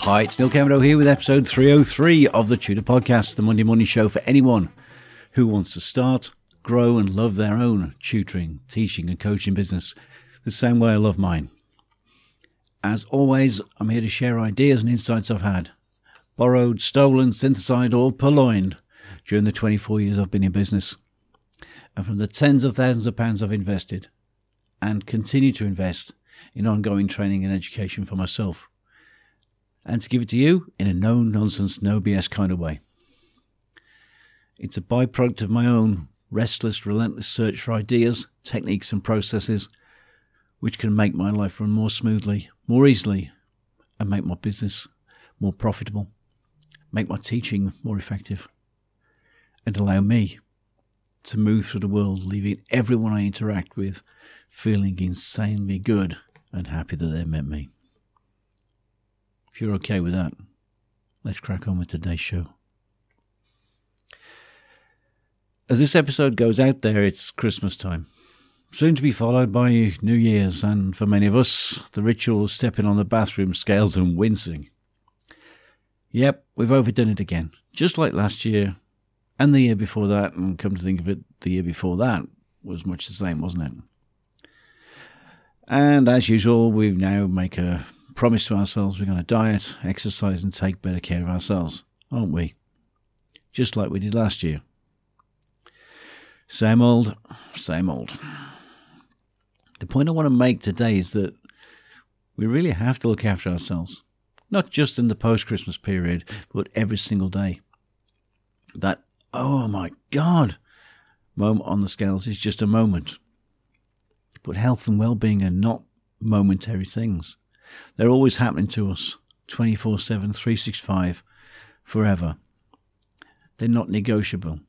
Hi, it's Neil Cowmeadow here with episode 303 of the Tutor Podcast, the Monday morning show for anyone who wants to start, grow and love their own tutoring, teaching and coaching business the same way I love mine. As always, I'm here to share ideas and insights I've had, borrowed, stolen, synthesized or purloined during the 24 years I've been in business. And from the tens of thousands of pounds I've invested and continue to invest in ongoing training and education for myself, and to give it to you in a no-nonsense, no-BS kind of way. It's a byproduct of my own restless, relentless search for ideas, techniques and processes which can make my life run more smoothly, more easily, and make my business more profitable, make my teaching more effective, and allow me to move through the world, leaving everyone I interact with feeling insanely good and happy that they've met me. If you're okay with that, let's crack on with today's show. As this episode goes out there, it's Christmas time, soon to be followed by New Year's, and for many of us, the ritual of stepping on the bathroom scales and wincing. Yep, we've overdone it again, just like last year, and the year before that, and come to think of it, the year before that was much the same, wasn't it? And as usual, we now make a promise to ourselves we're going to diet, exercise and take better care of ourselves, aren't we? Just like we did last year. Same old, same old. The point I want to make today is that we really have to look after ourselves, not just in the post-Christmas period, but every single day. That, oh my God, moment on the scales is just a moment. But health and well-being are not momentary things. They're always happening to us, 24/7, 365, forever. They're not negotiable.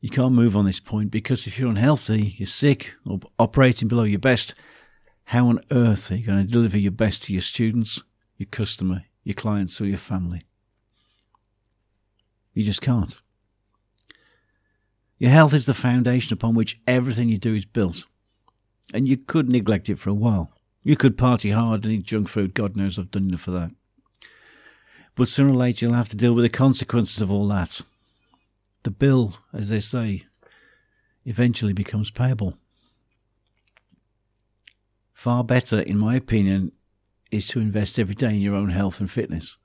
You can't move on this point because if you're unhealthy, you're sick, or operating below your best, how on earth are you going to deliver your best to your students, your customer, your clients, or your family? You just can't. Your health is the foundation upon which everything you do is built, and you could neglect it for a while. You could party hard and eat junk food. God knows I've done enough of that. But sooner or later you'll have to deal with the consequences of all that. The bill, as they say, eventually becomes payable. Far better, in my opinion, is to invest every day in your own health and fitness.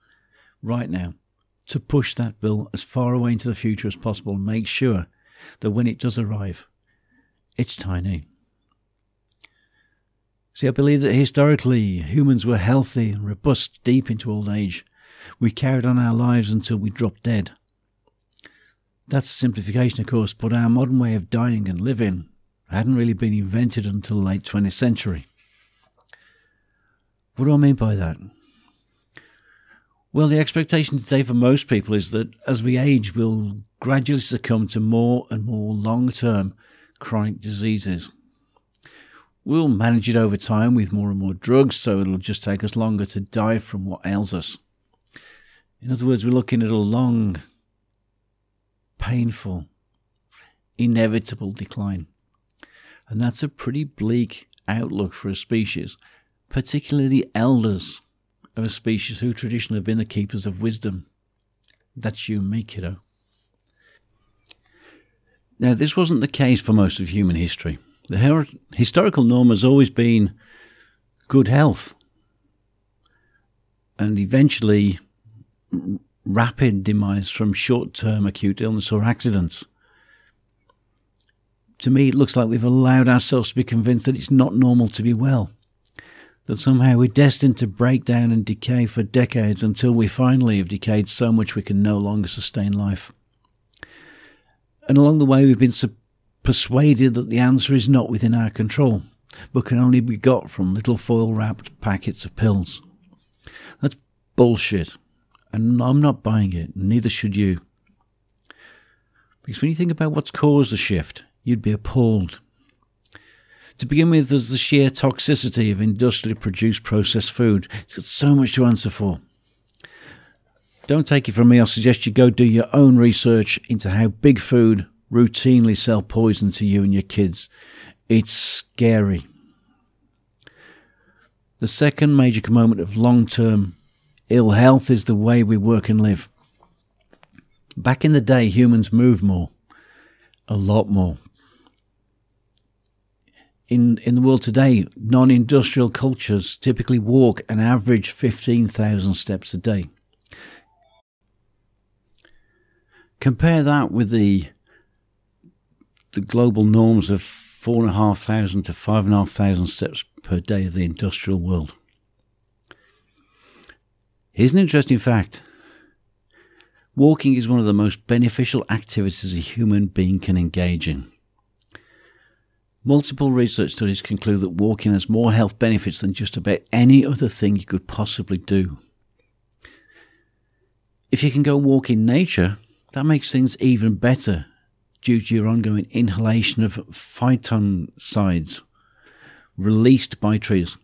Right now, to push that bill as far away into the future as possible and make sure that when it does arrive, it's tiny. See, I believe that historically humans were healthy and robust deep into old age. We carried on our lives until we dropped dead. That's a simplification, of course, but our modern way of dying and living hadn't really been invented until the late 20th century. What do I mean by that? Well, the expectation today for most people is that as we age, we'll gradually succumb to more and more long-term chronic diseases. We'll manage it over time with more and more drugs, so it'll just take us longer to die from what ails us. In other words, we're looking at a long, painful, inevitable decline. And that's a pretty bleak outlook for a species, particularly elders of a species who traditionally have been the keepers of wisdom. That's you and me, kiddo. Now, this wasn't the case for most of human history. The historical norm has always been good health and eventually rapid demise from short-term acute illness or accidents. To me, it looks like we've allowed ourselves to be convinced that it's not normal to be well, that somehow we're destined to break down and decay for decades until we finally have decayed so much we can no longer sustain life. And along the way, we've been persuaded that the answer is not within our control, but can only be got from little foil-wrapped packets of pills. That's bullshit, And I'm not buying it, and neither should you. Because when you think about what's caused the shift, you'd be appalled. To begin with, there's the sheer toxicity of industrially produced processed food. It's got so much to answer for. Don't take it from me. I suggest you go do your own research into how big food routinely sell poison to you and your kids. It's scary. The second major component of long-term ill health is the way we work and live. Back in the day, humans moved more, a lot more. In the world today, non-industrial cultures typically walk an average 15,000 steps a day. Compare that with the global norms of 4,500 to 5,500 steps per day of the industrial world. Here's an interesting fact. Walking is one of the most beneficial activities a human being can engage in. Multiple research studies conclude that walking has more health benefits than just about any other thing you could possibly do. If you can go walk in nature, that makes things even better due to your ongoing inhalation of phytoncides released by trees.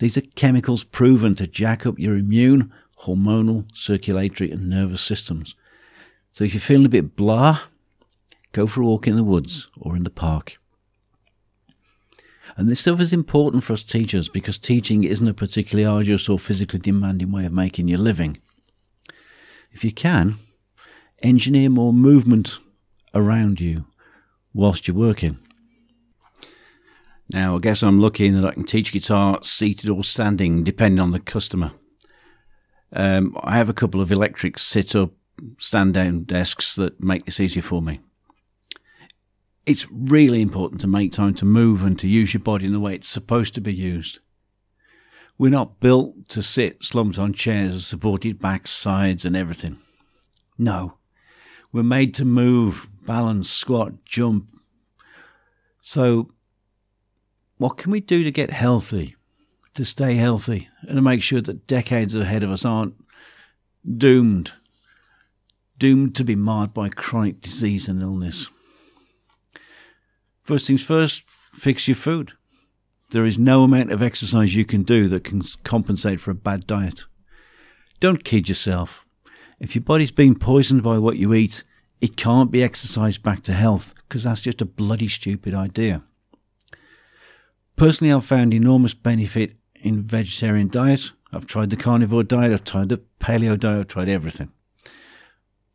These are chemicals proven to jack up your immune, hormonal, circulatory and nervous systems. So if you're feeling a bit blah, go for a walk in the woods or in the park. And this stuff is important for us teachers because teaching isn't a particularly arduous or physically demanding way of making your living. If you can, engineer more movement around you whilst you're working. Now, I guess I'm lucky in that I can teach guitar seated or standing, depending on the customer. I have a couple of electric sit-up, stand-down desks that make this easier for me. It's really important to make time to move and to use your body in the way it's supposed to be used. We're not built to sit slumped on chairs with supported backs, sides and everything. No, we're made to move, balance, squat, jump. So what can we do to get healthy, to stay healthy, and to make sure that decades ahead of us aren't doomed to be marred by chronic disease and illness? First things first, fix your food. There is no amount of exercise you can do that can compensate for a bad diet. Don't kid yourself. If your body's being poisoned by what you eat, it can't be exercised back to health because that's just a bloody stupid idea. Personally, I've found enormous benefit in vegetarian diets. I've tried the carnivore diet, I've tried the paleo diet, I've tried everything.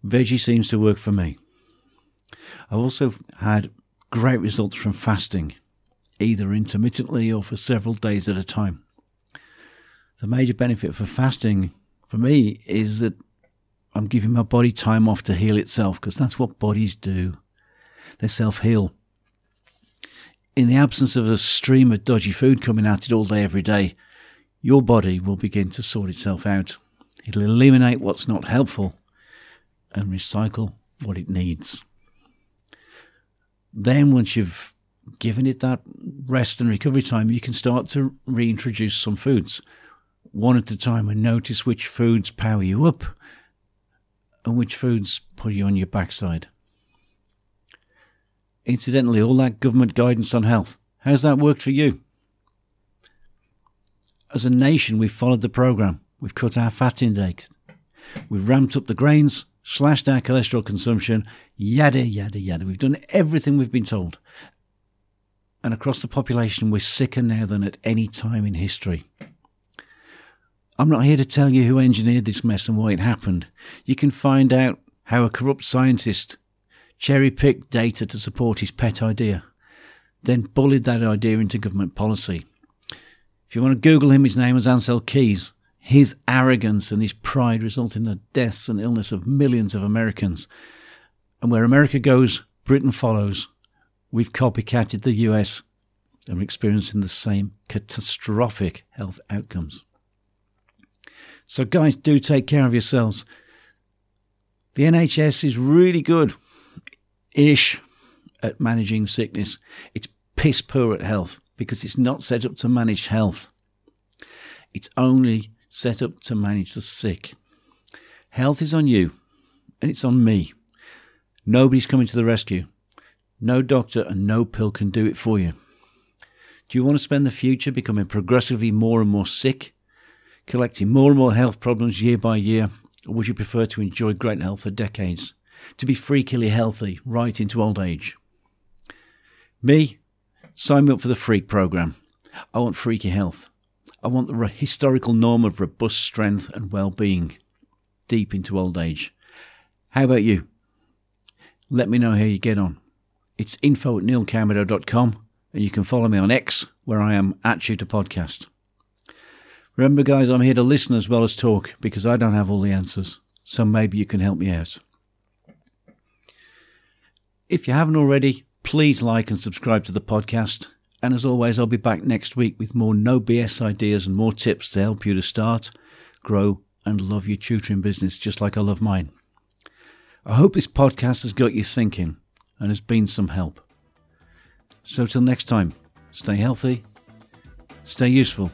Veggie seems to work for me. I've also had great results from fasting, either intermittently or for several days at a time. The major benefit for fasting for me is that I'm giving my body time off to heal itself because that's what bodies do. They self-heal. In the absence of a stream of dodgy food coming at it all day every day, your body will begin to sort itself out. It'll eliminate what's not helpful and recycle what it needs. Then once you've given it that rest and recovery time, you can start to reintroduce some foods one at a time and notice which foods power you up and which foods put you on your backside. Incidentally, all that government guidance on health, how's that worked for you? As a nation, we've followed the programme. We've cut our fat intake. We've ramped up the grains, slashed our cholesterol consumption, yada, yada, yada. We've done everything we've been told. And across the population, we're sicker now than at any time in history. I'm not here to tell you who engineered this mess and why it happened. You can find out how a corrupt scientist cherry-picked data to support his pet idea, then bullied that idea into government policy. If you want to Google him, his name was Ansel Keys. His arrogance and his pride result in the deaths and illness of millions of Americans. And where America goes, Britain follows. We've copycatted the US and we're experiencing the same catastrophic health outcomes. So guys, do take care of yourselves. The NHS is really good-ish at managing sickness. It's piss poor at health because it's not set up to manage health. It's only set up to manage the sick. Health is on you, and it's on me. Nobody's coming to the rescue. No doctor and no pill can do it for you. Do you want to spend the future becoming progressively more and more sick, collecting more and more health problems year by year, or would you prefer to enjoy great health for decades, to be freakily healthy right into old age? Me? Sign me up for the Freak Programme. I want freaky health. I want the historical norm of robust strength and well-being, deep into old age. How about you? Let me know how you get on. It's info@neilcowmeadow.com, and you can follow me on X, where I am @ShooterPodcast. Remember, guys, I'm here to listen as well as talk, because I don't have all the answers, so maybe you can help me out. If you haven't already, please like and subscribe to the podcast. And as always, I'll be back next week with more no BS ideas and more tips to help you to start, grow, and love your tutoring business just like I love mine. I hope this podcast has got you thinking and has been some help. So till next time, stay healthy, stay useful,